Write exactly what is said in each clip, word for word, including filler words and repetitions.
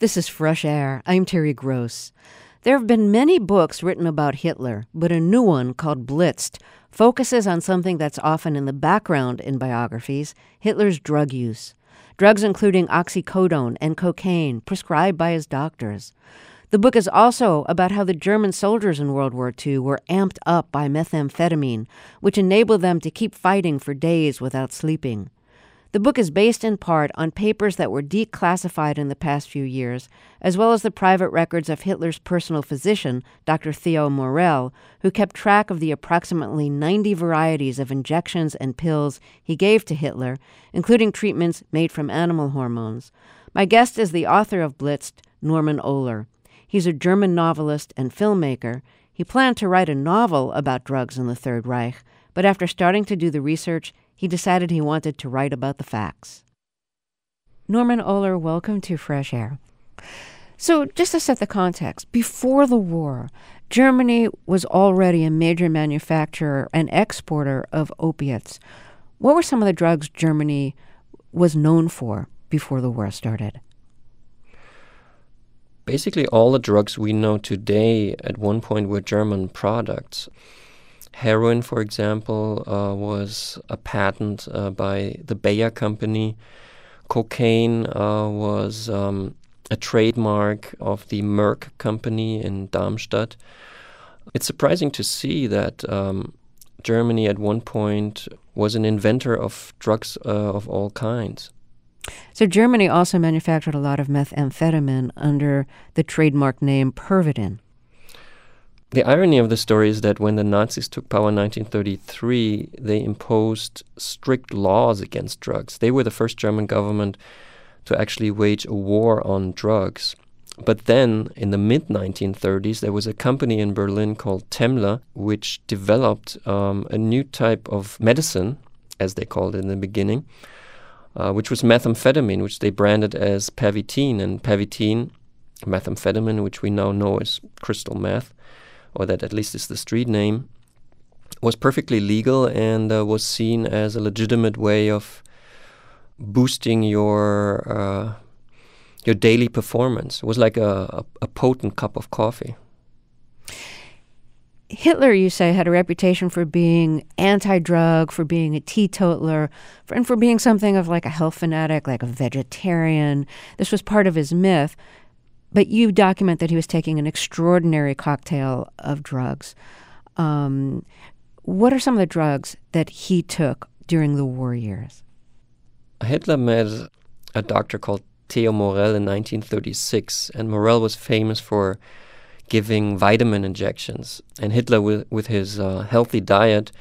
This is Fresh Air. I'm Terry Gross. There have been many books written about Hitler, but a new one called Blitzed focuses on something that's often in the background in biographies, Hitler's drug use. Drugs including oxycodone and cocaine prescribed by his doctors. The book is also about how the German soldiers in World War Two were amped up by methamphetamine, which enabled them to keep fighting for days without sleeping. The book is based in part on papers that were declassified in the past few years, as well as the private records of Hitler's personal physician, Doctor Theo Morell, who kept track of the approximately ninety varieties of injections and pills he gave to Hitler, including treatments made from animal hormones. My guest is the author of Blitzed, Norman Ohler. He's a German novelist and filmmaker. He planned to write a novel about drugs in the Third Reich, but after starting to do the research, he decided he wanted to write about the facts. Norman Ohler, welcome to Fresh Air. So just to set the context, before the war, Germany was already a major manufacturer and exporter of opiates. What were some of the drugs Germany was known for before the war started? Basically, all the drugs we know today at one point were German products. Heroin, for example, uh, was a patent uh, by the Bayer company. Cocaine uh, was um, a trademark of the Merck company in Darmstadt. It's surprising to see that um, Germany at one point was an inventor of drugs uh, of all kinds. So Germany also manufactured a lot of methamphetamine under the trademark name Pervitin. The irony of the story is that when the Nazis took power in nineteen thirty-three, they imposed strict laws against drugs. They were the first German government to actually wage a war on drugs. But then, in the mid nineteen thirties, there was a company in Berlin called Temmler, which developed um, a new type of medicine, as they called it in the beginning, Uh, which was methamphetamine, which they branded as Pervitin. And Pervitin, methamphetamine, which we now know as crystal meth, or that at least is the street name, was perfectly legal and uh, was seen as a legitimate way of boosting your uh, your daily performance. It was like a, a, a potent cup of coffee. Hitler, you say, had a reputation for being anti-drug, for being a teetotaler, for, and for being something of like a health fanatic, like a vegetarian. This was part of his myth. But you document that he was taking an extraordinary cocktail of drugs. Um, what are some of the drugs that he took during the war years? Hitler met a doctor called Theo Morell in nineteen thirty-six, and Morell was famous for giving vitamin injections. And Hitler, with, with his uh, healthy diet,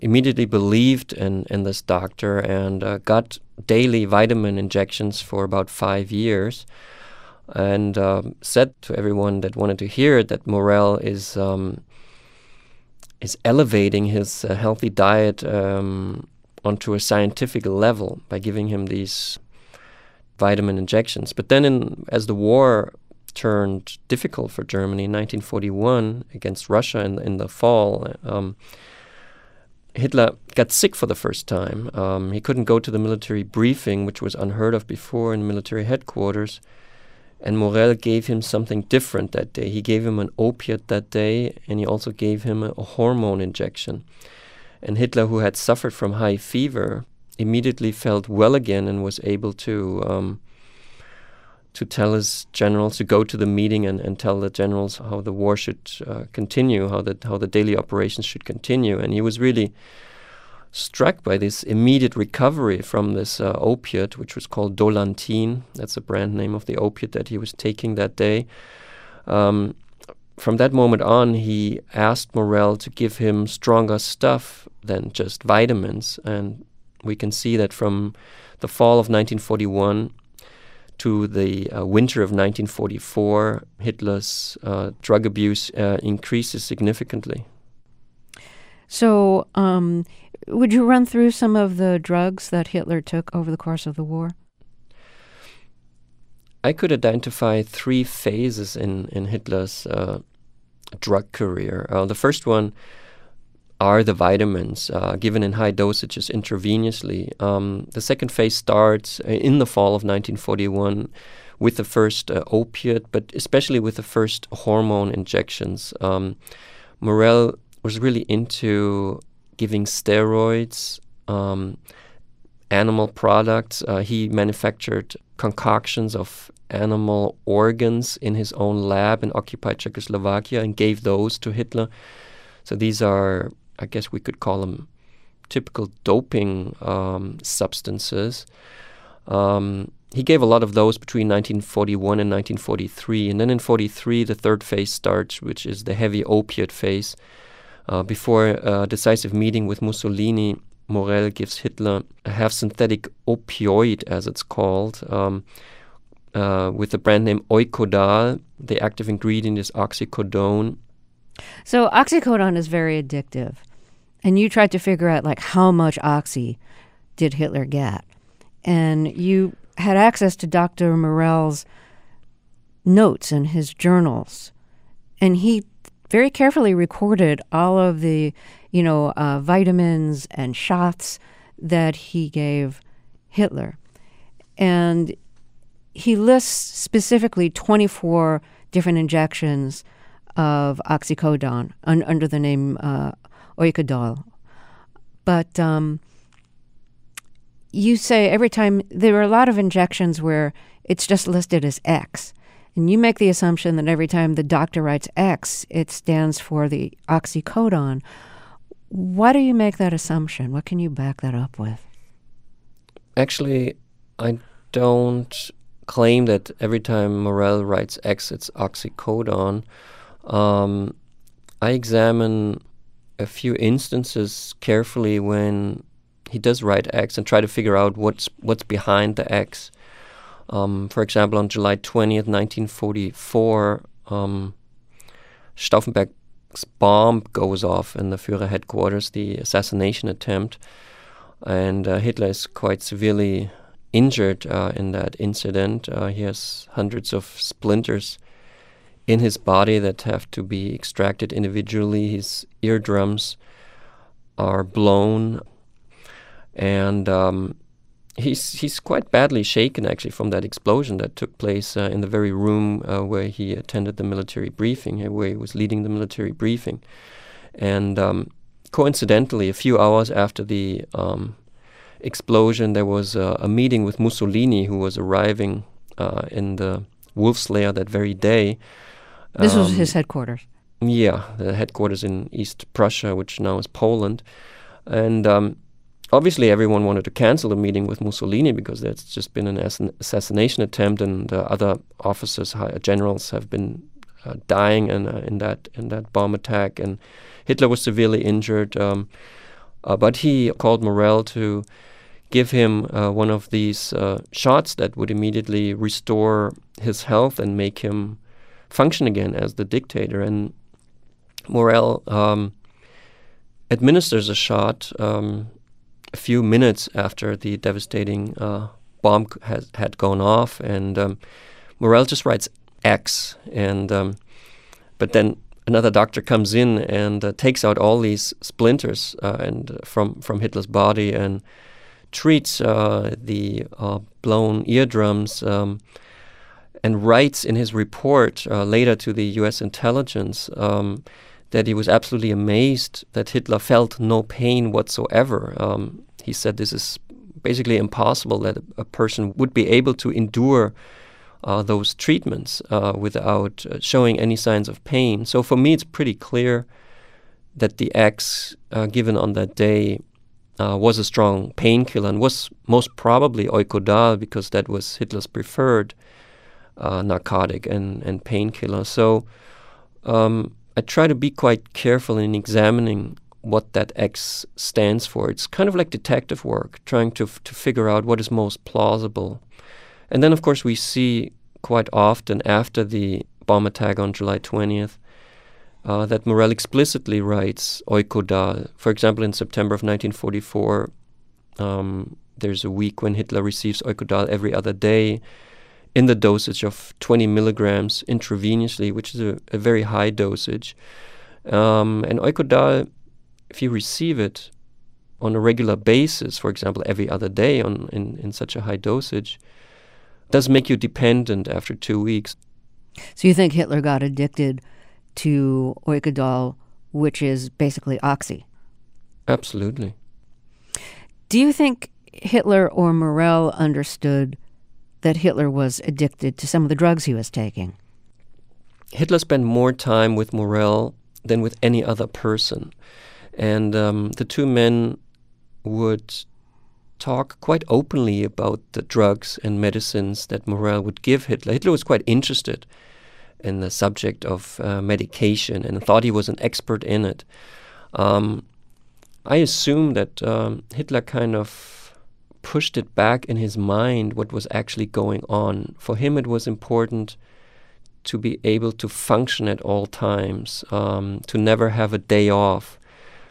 immediately believed in, in this doctor and uh, got daily vitamin injections for about five years and uh, said to everyone that wanted to hear it that Morell is, um, is elevating his uh, healthy diet um, onto a scientific level by giving him these vitamin injections. But then in, as the war turned difficult for Germany in nineteen forty-one against Russia in, in the fall, Um, Hitler got sick for the first time. Um, he couldn't go to the military briefing, which was unheard of before in military headquarters. And Morell gave him something different that day. He gave him an opiate that day, and he also gave him a, a hormone injection. And Hitler, who had suffered from high fever, immediately felt well again and was able to Um, to tell his generals, to go to the meeting and, and tell the generals how the war should uh, continue, how the, how the daily operations should continue. And he was really struck by this immediate recovery from this uh, opiate, which was called Dolantin. That's the brand name of the opiate that he was taking that day. Um, from that moment on, he asked Morell to give him stronger stuff than just vitamins. And we can see that from the fall of nineteen forty-one, to the uh, winter of nineteen forty-four, Hitler's uh, drug abuse uh, increases significantly. So um, would you run through some of the drugs that Hitler took over the course of the war? I could identify three phases in, in Hitler's uh, drug career. Uh, the first one are the vitamins uh, given in high dosages intravenously. Um, the second phase starts in the fall of nineteen forty-one with the first uh, opiate, but especially with the first hormone injections. Um, Morell was really into giving steroids, um, animal products. Uh, he manufactured concoctions of animal organs in his own lab in occupied Czechoslovakia and gave those to Hitler. So these are, I guess we could call them typical doping um, substances. Um, he gave a lot of those between nineteen forty-one and nineteen forty-three. And then in forty-three, the third phase starts, which is the heavy opiate phase. Uh, before a decisive meeting with Mussolini, Morell gives Hitler a half-synthetic opioid, as it's called, um, uh, with the brand name Eukodal. The active ingredient is oxycodone. So oxycodone is very addictive. And you tried to figure out, like, how much oxy did Hitler get. And you had access to Doctor Morell's notes and his journals. And he very carefully recorded all of the, you know, uh, vitamins and shots that he gave Hitler. And he lists specifically twenty-four different injections of oxycodone un- under the name uh, Eukodal. But um, you say every time there are a lot of injections where it's just listed as X. And you make the assumption that every time the doctor writes X, it stands for the oxycodone. Why do you make that assumption? What can you back that up with? Actually, I don't claim that every time Morell writes X, it's oxycodone. Um, I examine a few instances carefully when he does write X and try to figure out what's what's behind the X. Um, for example, on July twentieth, nineteen forty-four, um, Stauffenberg's bomb goes off in the Führer headquarters, the assassination attempt, and uh, Hitler is quite severely injured uh, in that incident. Uh, he has hundreds of splinters in his body that have to be extracted individually. His eardrums are blown, and um, he's he's quite badly shaken, actually, from that explosion that took place uh, in the very room uh, where he attended the military briefing, where he was leading the military briefing. And um, coincidentally, a few hours after the um, explosion, there was uh, a meeting with Mussolini, who was arriving uh, in the Wolf's Lair that very day. This um, was his headquarters. Yeah, the headquarters in East Prussia, which now is Poland. And um, obviously everyone wanted to cancel the meeting with Mussolini because there's just been an ass- assassination attempt, and uh, other officers, high, generals have been uh, dying in, uh, in, that, in that bomb attack. And Hitler was severely injured. Um, uh, but he called Morell to give him uh, one of these uh, shots that would immediately restore his health and make him function again as the dictator. And Morell um, administers a shot um, a few minutes after the devastating uh, bomb has, had gone off, and um, Morell just writes X. And um, but then another doctor comes in and uh, takes out all these splinters uh, and uh, from from Hitler's body and treats uh, the uh, blown eardrums um, and writes in his report uh, later to the U S intelligence um, that he was absolutely amazed that Hitler felt no pain whatsoever. Um, he said this is basically impossible, that a person would be able to endure uh, those treatments uh, without uh, showing any signs of pain. So for me, it's pretty clear that the X uh, given on that day Uh, was a strong painkiller and was most probably Eukodal, because that was Hitler's preferred uh, narcotic and, and painkiller. So um, I try to be quite careful in examining what that X stands for. It's kind of like detective work, trying to f- to figure out what is most plausible. And then, of course, we see quite often after the bomb attack on July twentieth, Uh, that Morell explicitly writes Eukodal. For example, in September of nineteen forty-four, um, there's a week when Hitler receives Eukodal every other day in the dosage of twenty milligrams intravenously, which is a, a very high dosage. Um, and Eukodal, if you receive it on a regular basis, for example, every other day on in, in such a high dosage, does make you dependent after two weeks. So you think Hitler got addicted to Eukodal, which is basically oxy? Absolutely. Do you think Hitler or Morell understood that Hitler was addicted to some of the drugs he was taking? Hitler spent more time with Morell than with any other person. And um, the two men would talk quite openly about the drugs and medicines that Morell would give Hitler. Hitler was quite interested in the subject of uh, medication and thought he was an expert in it. Um, I assume that um, Hitler kind of pushed it back in his mind what was actually going on. For him it was important to be able to function at all times, um, to never have a day off,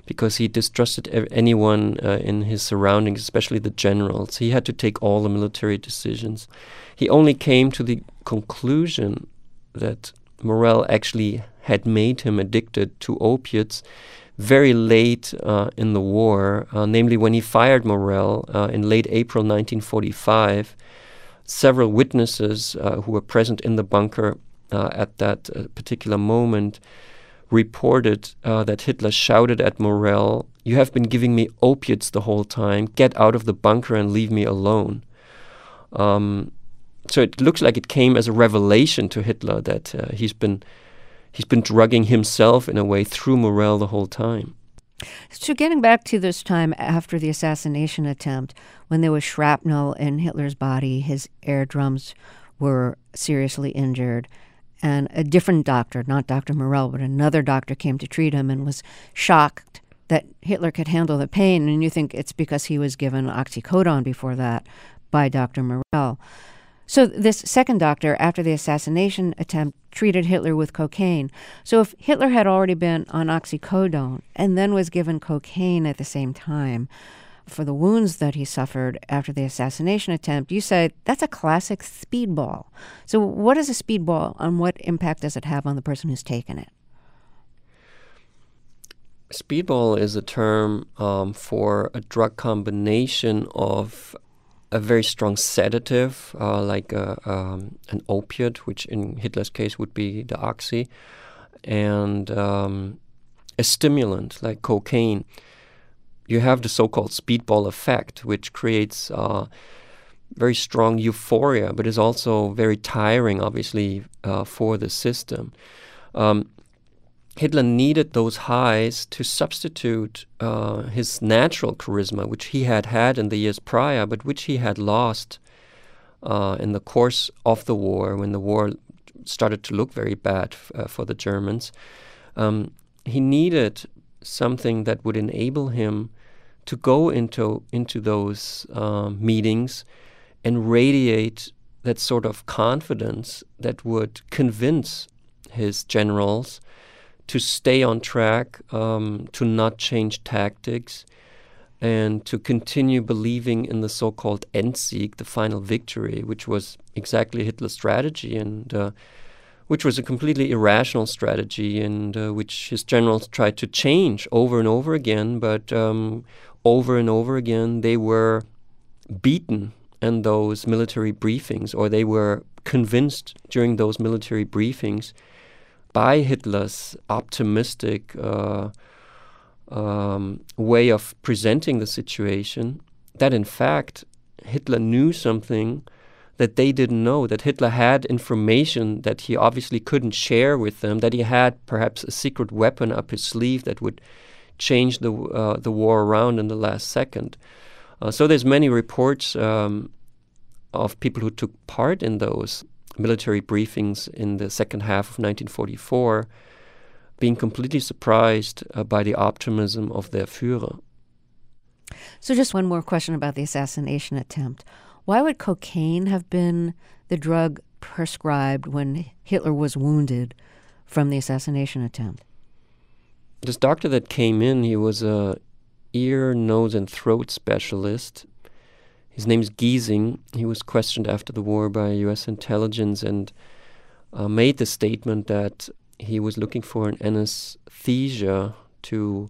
because he distrusted ev- anyone uh, in his surroundings, especially the generals. He had to take all the military decisions. He only came to the conclusion that Morell actually had made him addicted to opiates very late uh, in the war, uh, namely when he fired Morell uh, in late April nineteen forty-five. Several witnesses uh, who were present in the bunker uh, at that uh, particular moment reported uh, that Hitler shouted at Morell, "You have been giving me opiates the whole time. Get out of the bunker and leave me alone." Um, so it looks like it came as a revelation to Hitler that uh, he's been He's been drugging himself, in a way, through Morell the whole time. So getting back to this time after the assassination attempt, when there was shrapnel in Hitler's body, his eardrums were seriously injured, and a different doctor, not Doctor Morell, but another doctor came to treat him and was shocked that Hitler could handle the pain, and you think it's because he was given oxycodone before that by Doctor Morell. So this second doctor, after the assassination attempt, treated Hitler with cocaine. So if Hitler had already been on oxycodone and then was given cocaine at the same time for the wounds that he suffered after the assassination attempt, you say that's a classic speedball. So what is a speedball, and what impact does it have on the person who's taken it? Speedball is a term um, for a drug combination of a very strong sedative, uh, like a, um, an opiate, which in Hitler's case would be the oxy, and um, a stimulant like cocaine. You have the so-called speedball effect, which creates uh, very strong euphoria, but is also very tiring, obviously, uh, for the system. Um, Hitler needed those highs to substitute uh, his natural charisma, which he had had in the years prior, but which he had lost uh, in the course of the war, when the war started to look very bad f- uh, for the Germans. Um, he needed something that would enable him to go into, into those uh, meetings and radiate that sort of confidence that would convince his generals to stay on track, um, to not change tactics, and to continue believing in the so-called Endsieg, the final victory, which was exactly Hitler's strategy, and uh, which was a completely irrational strategy, and uh, which his generals tried to change over and over again, but um, over and over again they were beaten in those military briefings, or they were convinced during those military briefings by Hitler's optimistic uh, um, way of presenting the situation, that in fact Hitler knew something that they didn't know, that Hitler had information that he obviously couldn't share with them, that he had perhaps a secret weapon up his sleeve that would change the uh, the war around in the last second. Uh, so there's many reports um, of people who took part in those military briefings in the second half of nineteen forty-four being completely surprised uh, by the optimism of their Führer. So just one more question about the assassination attempt. Why would cocaine have been the drug prescribed when Hitler was wounded from the assassination attempt? This doctor that came in, he was a ear, nose, and throat specialist. His name is Giesing. He was questioned after the war by U S intelligence and uh, made the statement that he was looking for an anesthesia to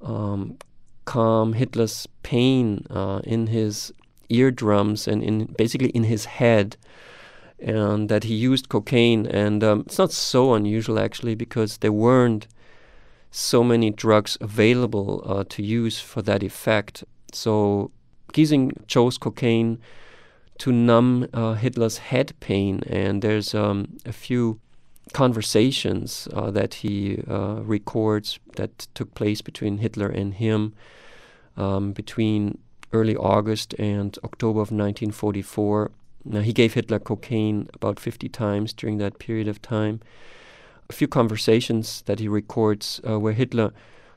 um, calm Hitler's pain uh, in his eardrums and in basically in his head, and that he used cocaine. And um, it's not so unusual, actually, because there weren't so many drugs available uh, to use for that effect. So Giesing chose cocaine to numb uh, Hitler's head pain, and there's um, a few conversations uh, that he uh, records that took place between Hitler and him um, between early August and October of nineteen forty-four. Now, he gave Hitler cocaine about fifty times during that period of time. A few conversations that he records uh, where Hitler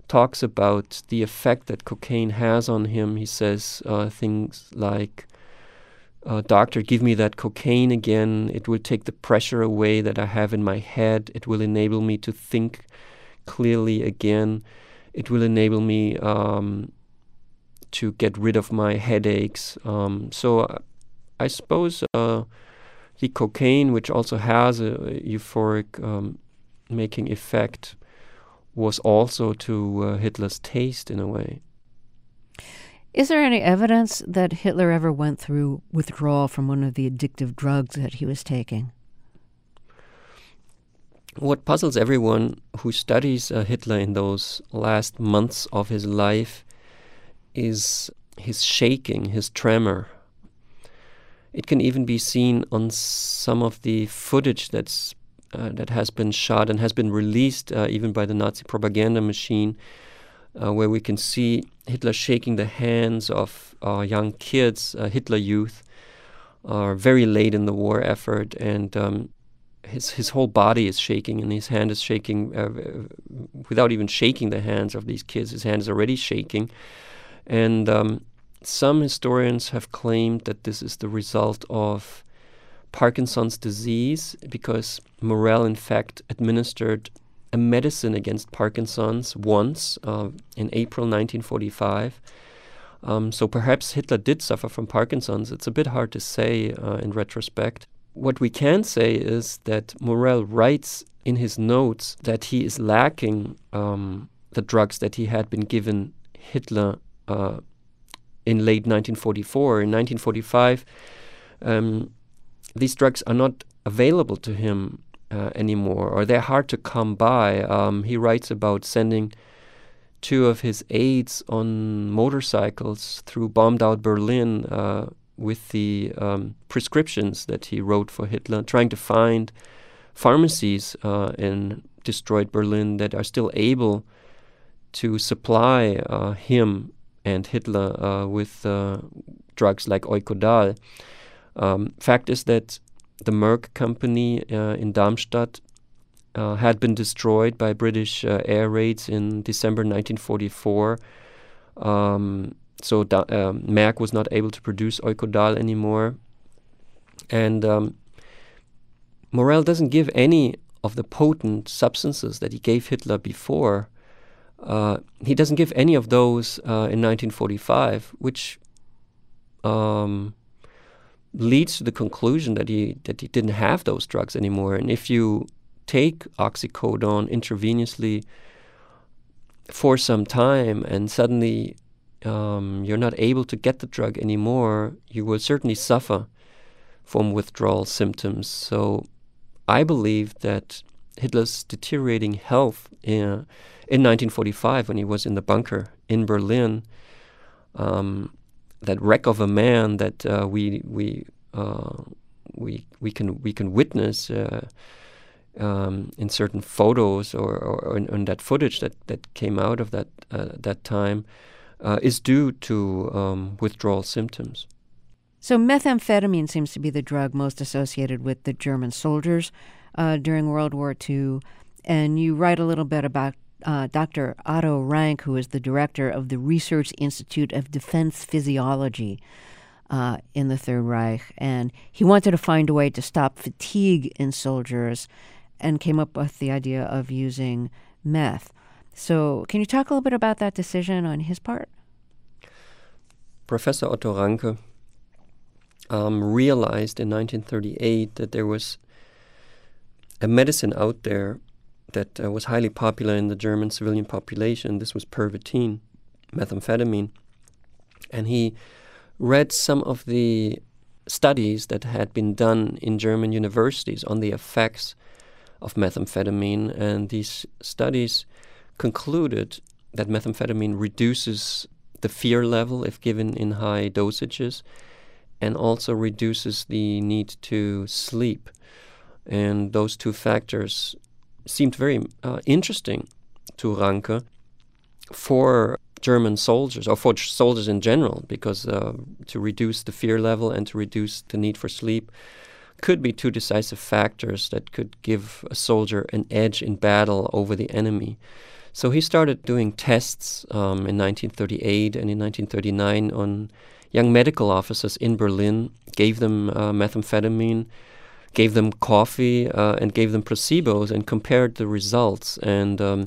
talks about the effect that cocaine has on him. He says uh, things like, Uh, doctor, give me that cocaine again. It will take the pressure away that I have in my head. It will enable me to think clearly again. It will enable me um, to get rid of my headaches. Um, so uh, I suppose uh, the cocaine, which also has a euphoric um, making effect, was also to uh, Hitler's taste in a way. Is there any evidence that Hitler ever went through withdrawal from one of the addictive drugs that he was taking? What puzzles everyone who studies uh, Hitler in those last months of his life is his shaking, his tremor. It can even be seen on some of the footage that's uh, that has been shot and has been released uh, even by the Nazi propaganda machine, Uh, where we can see Hitler shaking the hands of uh, young kids, uh, Hitler Youth, uh, very late in the war effort, and um, his his whole body is shaking, and his hand is shaking uh, without even shaking the hands of these kids. His hand is already shaking, and um, some historians have claimed that this is the result of Parkinson's disease, because Morell, in fact, administered a medicine against Parkinson's once uh, in April nineteen forty-five. Um, so perhaps Hitler did suffer from Parkinson's. It's a bit hard to say uh, in retrospect. What we can say is that Morell writes in his notes that he is lacking um, the drugs that he had been given Hitler uh, in late nineteen forty-four. In nineteen forty-five, um, these drugs are not available to him Uh, anymore, or they're hard to come by. Um, he writes about sending two of his aides on motorcycles through bombed-out Berlin uh, with the um, prescriptions that he wrote for Hitler, trying to find pharmacies uh, in destroyed Berlin that are still able to supply uh, him and Hitler uh, with uh, drugs like Eukodal. Um, fact is that the Merck company uh, in Darmstadt uh, had been destroyed by British uh, air raids in December nineteen forty-four. Um, so da- uh, Merck was not able to produce Eukodal anymore. And um, Morell doesn't give any of the potent substances that he gave Hitler before. Uh, he doesn't give any of those uh, in nineteen forty-five, which Um, leads to the conclusion that he that he didn't have those drugs anymore. And if you take oxycodone intravenously for some time and suddenly um, you're not able to get the drug anymore, you will certainly suffer from withdrawal symptoms. So I believe that Hitler's deteriorating health in, in nineteen forty-five, when he was in the bunker in Berlin, um, that wreck of a man that uh, we we uh, we we can we can witness uh, um, in certain photos or, or in, in that footage that, that came out of that uh, that time uh, is due to um, withdrawal symptoms. So methamphetamine seems to be the drug most associated with the German soldiers uh, during World War Two, and you write a little bit about Uh, Doctor Otto Ranke, who is the director of the Research Institute of Defense Physiology uh, in the Third Reich. And he wanted to find a way to stop fatigue in soldiers and came up with the idea of using meth. So can you talk a little bit about that decision on his part? Professor Otto Ranke um, realized in nineteen thirty-eight that there was a medicine out there that uh, was highly popular in the German civilian population. This was Pervitin, methamphetamine. And he read some of the studies that had been done in German universities on the effects of methamphetamine, and these studies concluded that methamphetamine reduces the fear level if given in high dosages, and also reduces the need to sleep. And those two factors seemed very uh, interesting to Ranke for German soldiers, or for soldiers in general, because uh, to reduce the fear level and to reduce the need for sleep could be two decisive factors that could give a soldier an edge in battle over the enemy. So he started doing tests um, in nineteen thirty-eight and in nineteen thirty-nine on young medical officers in Berlin, gave them uh, methamphetamine, gave them coffee, uh, and gave them placebos, and compared the results. And um,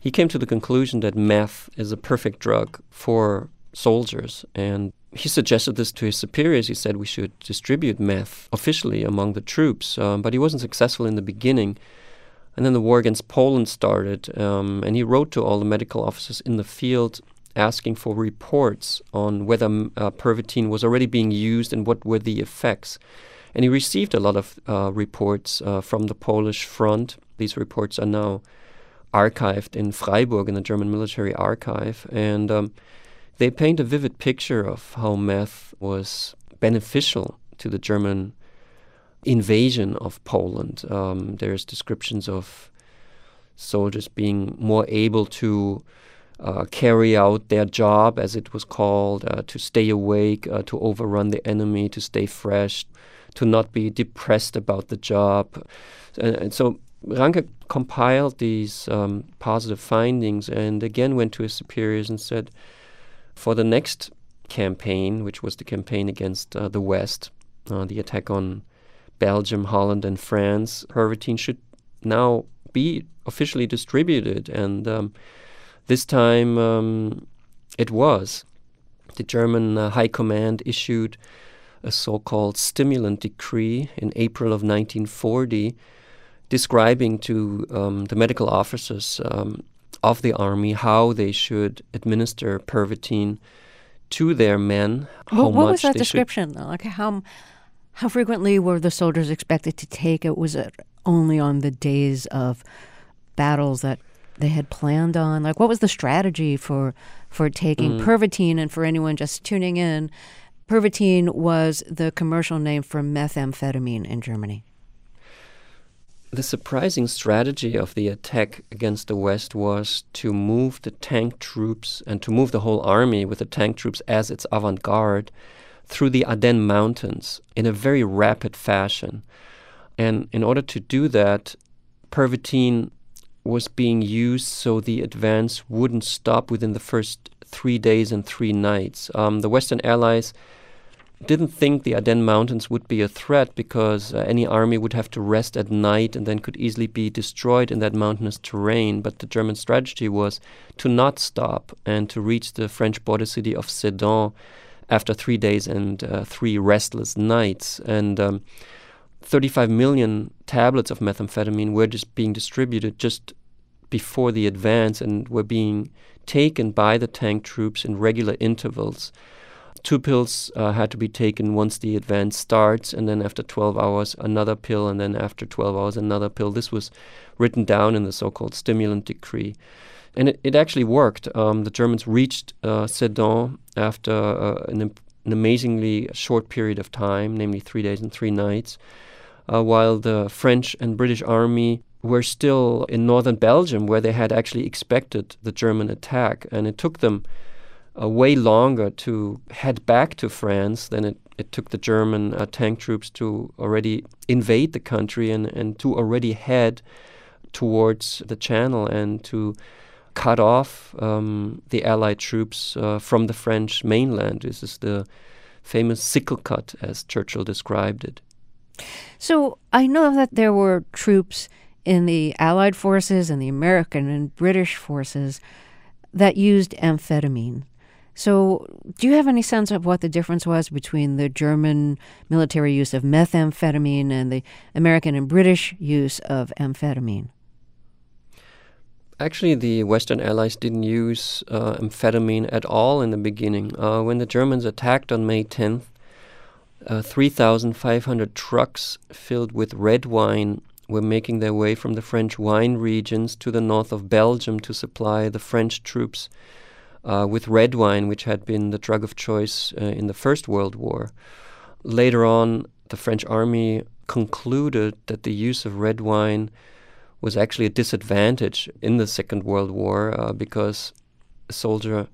he came to the conclusion that meth is a perfect drug for soldiers. And he suggested this to his superiors. He said we should distribute meth officially among the troops, um, but he wasn't successful in the beginning. And then the war against Poland started, um, and he wrote to all the medical officers in the field asking for reports on whether uh, Pervitin was already being used and what were the effects. And he received a lot of uh, reports uh, from the Polish front. These reports are now archived in Freiburg in the German military archive, and um, they paint a vivid picture of how meth was beneficial to the German invasion of Poland. Um, there's descriptions of soldiers being more able to uh, carry out their job, as it was called, uh, to stay awake, uh, to overrun the enemy, to stay fresh, to not be depressed about the job. And, and so Ranke compiled these um, positive findings, and again went to his superiors and said, for the next campaign, which was the campaign against uh, the West, uh, the attack on Belgium, Holland, and France, Pervitin should now be officially distributed. And um, this time um, it was. The German uh, High Command issued a so-called stimulant decree in April of nineteen forty, describing to um, the medical officers um, of the army how they should administer Pervitin to their men. What, how what much was that they description? Should, like how... How frequently were the soldiers expected to take it? Was it only on the days of battles that they had planned on? Like, what was the strategy for for taking mm. Pervitin? And for anyone just tuning in, Pervitin was the commercial name for methamphetamine in Germany. The surprising strategy of the attack against the West was to move the tank troops and to move the whole army with the tank troops as its avant-garde through the Ardennes Mountains in a very rapid fashion. And in order to do that, Pervitin was being used so the advance wouldn't stop within the first three days and three nights. Um, the Western allies didn't think the Ardennes Mountains would be a threat because uh, any army would have to rest at night and then could easily be destroyed in that mountainous terrain. But the German strategy was to not stop and to reach the French border city of Sedan after three days and uh, three restless nights. And um, thirty-five million tablets of methamphetamine were just being distributed just before the advance and were being taken by the tank troops in regular intervals. Two pills uh, had to be taken once the advance starts, and then after twelve hours another pill, and then after twelve hours another pill. This was written down in the so-called stimulant decree. And it, it actually worked. Um, the Germans reached uh, Sedan after uh, an, an amazingly short period of time, namely three days and three nights, uh, while the French and British army were still in northern Belgium, where they had actually expected the German attack. And it took them uh, way longer to head back to France than it, it took the German uh, tank troops to already invade the country and, and to already head towards the Channel and to cut off um, the Allied troops uh, from the French mainland. This is the famous sickle cut, as Churchill described it. So I know that there were troops in the Allied forces and the American and British forces that used amphetamine. So do you have any sense of what the difference was between the German military use of methamphetamine and the American and British use of amphetamine? Actually, the Western Allies didn't use uh, amphetamine at all in the beginning. Uh, when the Germans attacked on May tenth, uh, three thousand five hundred trucks filled with red wine were making their way from the French wine regions to the north of Belgium to supply the French troops uh, with red wine, which had been the drug of choice uh, in the First World War. Later on, the French army concluded that the use of red wine was actually a disadvantage in the Second World War uh, because a soldier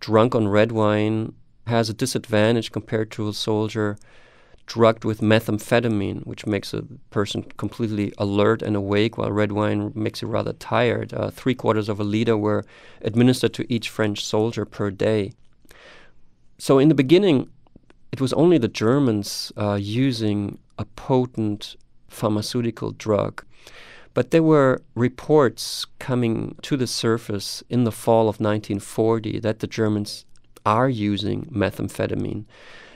drunk on red wine has a disadvantage compared to a soldier drugged with methamphetamine, which makes a person completely alert and awake, while red wine makes you rather tired. Uh, three quarters of a liter were administered to each French soldier per day. So in the beginning, it was only the Germans uh, using a potent pharmaceutical drug. But there were reports coming to the surface in the fall of nineteen forty that the Germans are using methamphetamine.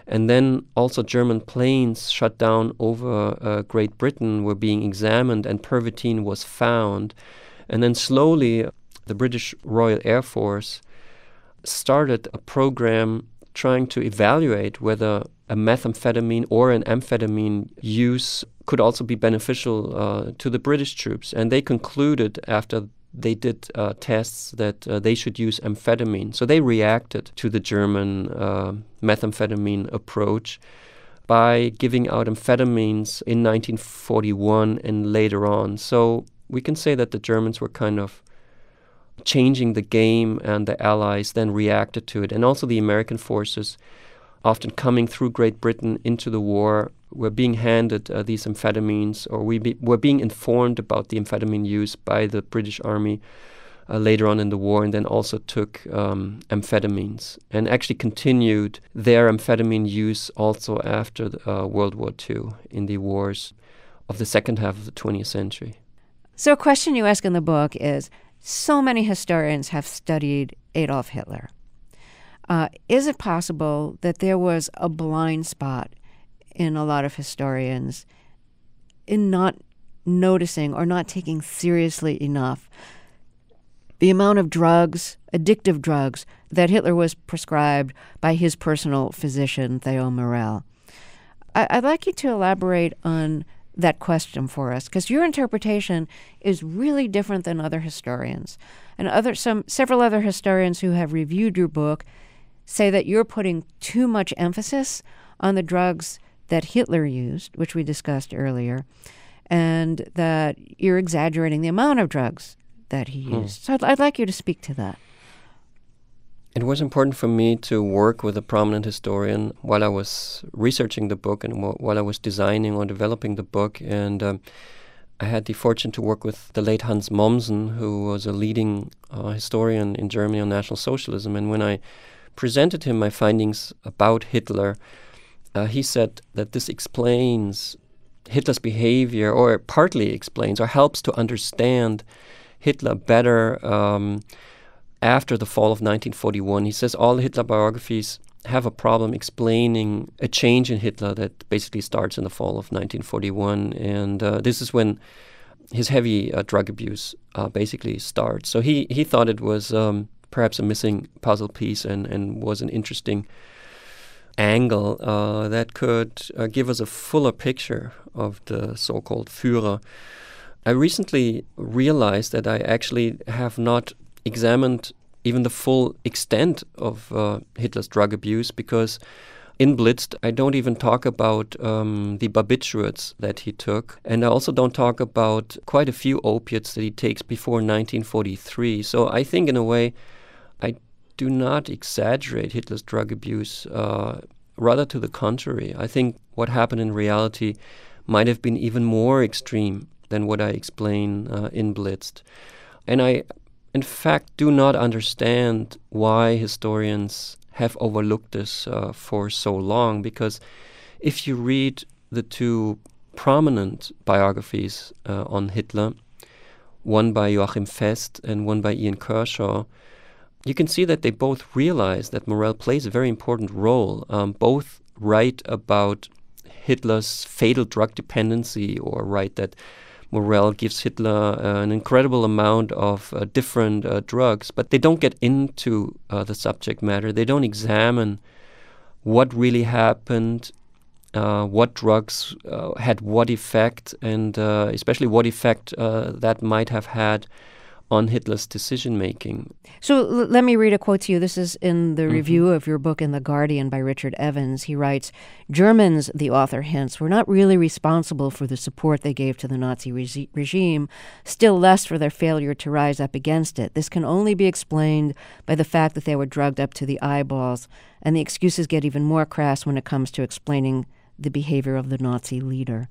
And then also German planes shut down over uh, Great Britain were being examined, and Pervitin was found. And then slowly the British Royal Air Force started a program trying to evaluate whether a methamphetamine or an amphetamine use could also be beneficial uh, to the British troops. And they concluded after they did uh, tests that uh, they should use amphetamine. So they reacted to the German uh, methamphetamine approach by giving out amphetamines in nineteen forty-one and later on. So we can say that the Germans were kind of changing the game, and the Allies then reacted to it. And also the American forces, often coming through Great Britain into the war, were being handed uh, these amphetamines, or we be, were being informed about the amphetamine use by the British Army uh, later on in the war, and then also took um, amphetamines and actually continued their amphetamine use also after the, uh, World War Two in the wars of the second half of the twentieth century. So a question you ask in the book is, so many historians have studied Adolf Hitler. Uh, is it possible that there was a blind spot in a lot of historians in not noticing or not taking seriously enough the amount of drugs, addictive drugs, that Hitler was prescribed by his personal physician, Theo Morell? I- I'd like you to elaborate on that question for us, because your interpretation is really different than other historians. And other some several other historians who have reviewed your book say that you're putting too much emphasis on the drugs that Hitler used, which we discussed earlier, and that you're exaggerating the amount of drugs that he hmm. used. So I'd, I'd like you to speak to that. It was important for me to work with a prominent historian while I was researching the book and w- while I was designing or developing the book. And um, I had the fortune to work with the late Hans Mommsen, who was a leading uh, historian in Germany on National Socialism. And when I presented him my findings about Hitler, uh, he said that this explains Hitler's behavior, or partly explains or helps to understand Hitler better um, after the fall of nineteen forty-one. He says all Hitler biographies have a problem explaining a change in Hitler that basically starts in the fall of nineteen forty-one. And uh, this is when his heavy uh, drug abuse uh, basically starts. So he, he thought it was um, perhaps a missing puzzle piece, and, and was an interesting angle uh, that could uh, give us a fuller picture of the so-called Führer. I recently realized that I actually have not examined even the full extent of uh, Hitler's drug abuse, because in Blitzed I don't even talk about um, the barbiturates that he took, and I also don't talk about quite a few opiates that he takes before nineteen forty-three. So I think in a way I do not exaggerate Hitler's drug abuse, uh, rather to the contrary. I think what happened in reality might have been even more extreme than what I explain uh, in Blitzed. And I in fact do not understand why historians have overlooked this uh, for so long, because if you read the two prominent biographies uh, on Hitler, one by Joachim Fest and one by Ian Kershaw, you can see that they both realize that Morell plays a very important role. Um, both write about Hitler's fatal drug dependency, or write that Morell gives Hitler uh, an incredible amount of uh, different uh, drugs, but they don't get into uh, the subject matter. They don't examine what really happened, uh, what drugs uh, had what effect, and uh, especially what effect uh, that might have had on Hitler's decision-making. So l- let me read a quote to you. This is in the mm-hmm. review of your book in The Guardian by Richard Evans. He writes, "Germans, the author hints, were not really responsible for the support they gave to the Nazi re- regime, still less for their failure to rise up against it. This can only be explained by the fact that they were drugged up to the eyeballs, and the excuses get even more crass when it comes to explaining the behavior of the Nazi leader."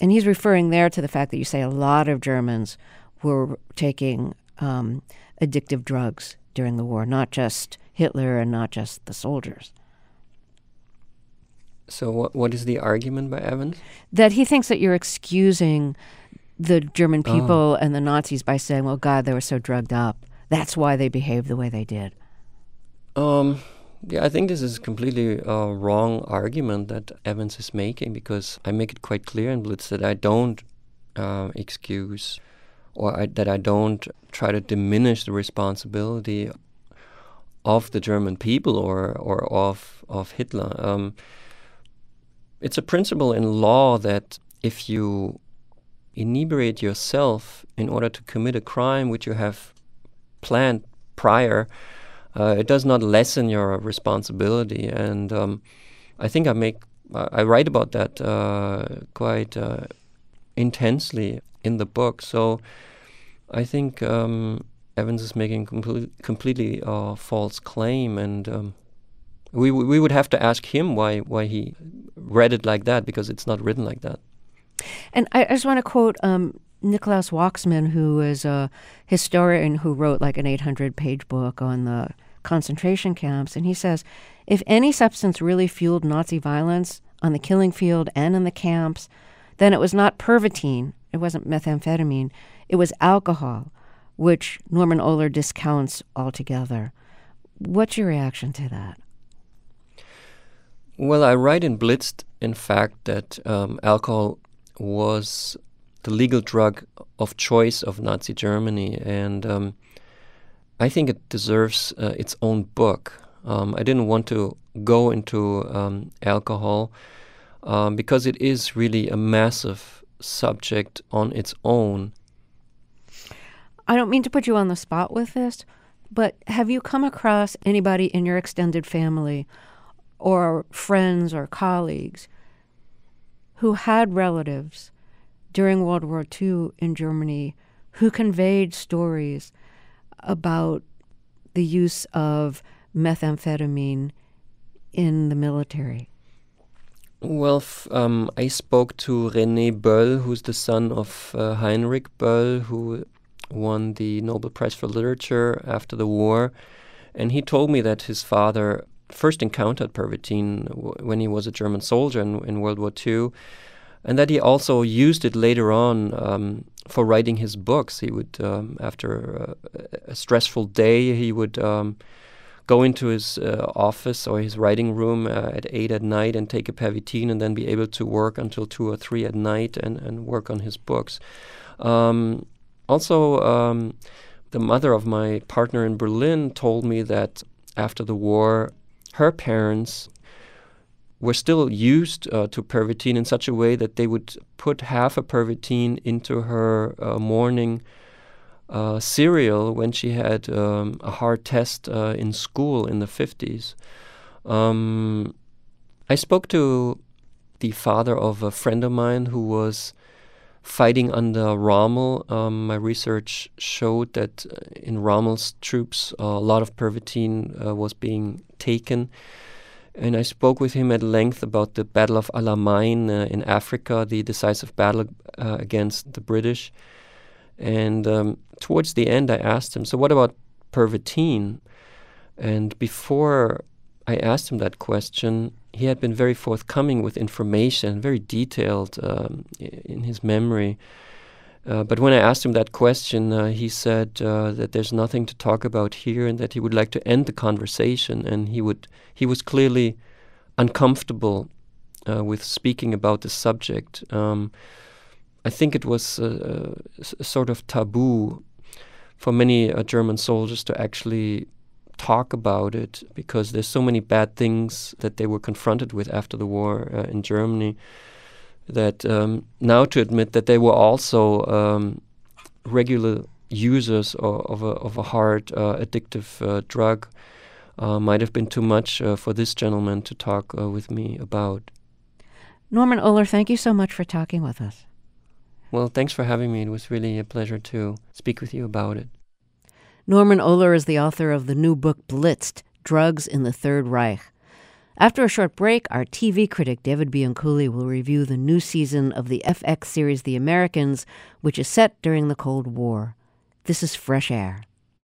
And he's referring there to the fact that you say a lot of Germans were taking um, addictive drugs during the war, not just Hitler and not just the soldiers. So what what is the argument by Evans? That he thinks that you're excusing the German people oh. and the Nazis by saying, well, God, they were so drugged up. That's why they behaved the way they did. Um. Yeah, I think this is a completely uh, wrong argument that Evans is making, because I make it quite clear in Blitz that I don't uh, excuse or I, that I don't try to diminish the responsibility of the German people or, or of, of Hitler. Um, it's a principle in law that if you inebriate yourself in order to commit a crime which you have planned prior, Uh, it does not lessen your responsibility, and um, I think I make uh, I write about that uh, quite uh, intensely in the book. So I think um, Evans is making complete, completely uh, false claim, and um, we we would have to ask him why why he read it like that, because it's not written like that. And I, I just want to quote Um Nikolaus Wachsman, who is a historian who wrote like an eight hundred page book on the concentration camps, and he says, "If any substance really fueled Nazi violence on the killing field and in the camps, then it was not Pervitin, it wasn't methamphetamine, it was alcohol, which Norman Ohler discounts altogether." What's your reaction to that? Well, I write in Blitzed, in fact, that um, alcohol was the legal drug of choice of Nazi Germany, and um, I think it deserves uh, its own book. Um, I didn't want to go into um, alcohol um, because it is really a massive subject on its own. I don't mean to put you on the spot with this, but have you come across anybody in your extended family or friends or colleagues who had relatives during World War Two in Germany who conveyed stories about the use of methamphetamine in the military? Well, f- um, I spoke to René Böll, who's the son of uh, Heinrich Böll, who won the Nobel Prize for Literature after the war. And he told me that his father first encountered Pervitin w- when he was a German soldier in, in World War Two, and that he also used it later on um, for writing his books. He would, um, after uh, a stressful day, he would um, go into his uh, office or his writing room uh, at eight at night and take a Pervitin, and then be able to work until two or three at night and, and work on his books. Um, also, um, the mother of my partner in Berlin told me that after the war, her parents were still used uh, to Pervitin in such a way that they would put half a Pervitin into her uh, morning uh, cereal when she had um, a hard test uh, in school in the fifties. Um, I spoke to the father of a friend of mine who was fighting under Rommel. Um, my research showed that in Rommel's troops uh, a lot of Pervitin uh, was being taken. And I spoke with him at length about the Battle of Alamein uh, in Africa, the decisive battle uh, against the British. And um, towards the end, I asked him, so what about Pervitin? And before I asked him that question, he had been very forthcoming with information, very detailed um, in his memory. Uh, but when I asked him that question, uh, he said uh, that there's nothing to talk about here, and that he would like to end the conversation. And he would he was clearly uncomfortable uh, with speaking about the subject. Um, I think it was a, a sort of taboo for many uh, German soldiers to actually talk about it, because there's so many bad things that they were confronted with after the war uh, in Germany, that um, now to admit that they were also um, regular users of, of, a, of a hard uh, addictive uh, drug uh, might have been too much uh, for this gentleman to talk uh, with me about. Norman Ohler, thank you so much for talking with us. Well, thanks for having me. It was really a pleasure to speak with you about it. Norman Ohler is the author of the new book Blitzed, Drugs in the Third Reich. After a short break, our T V critic David Bianculli will review the new season of the F X series The Americans, which is set during the Cold War. This is Fresh Air.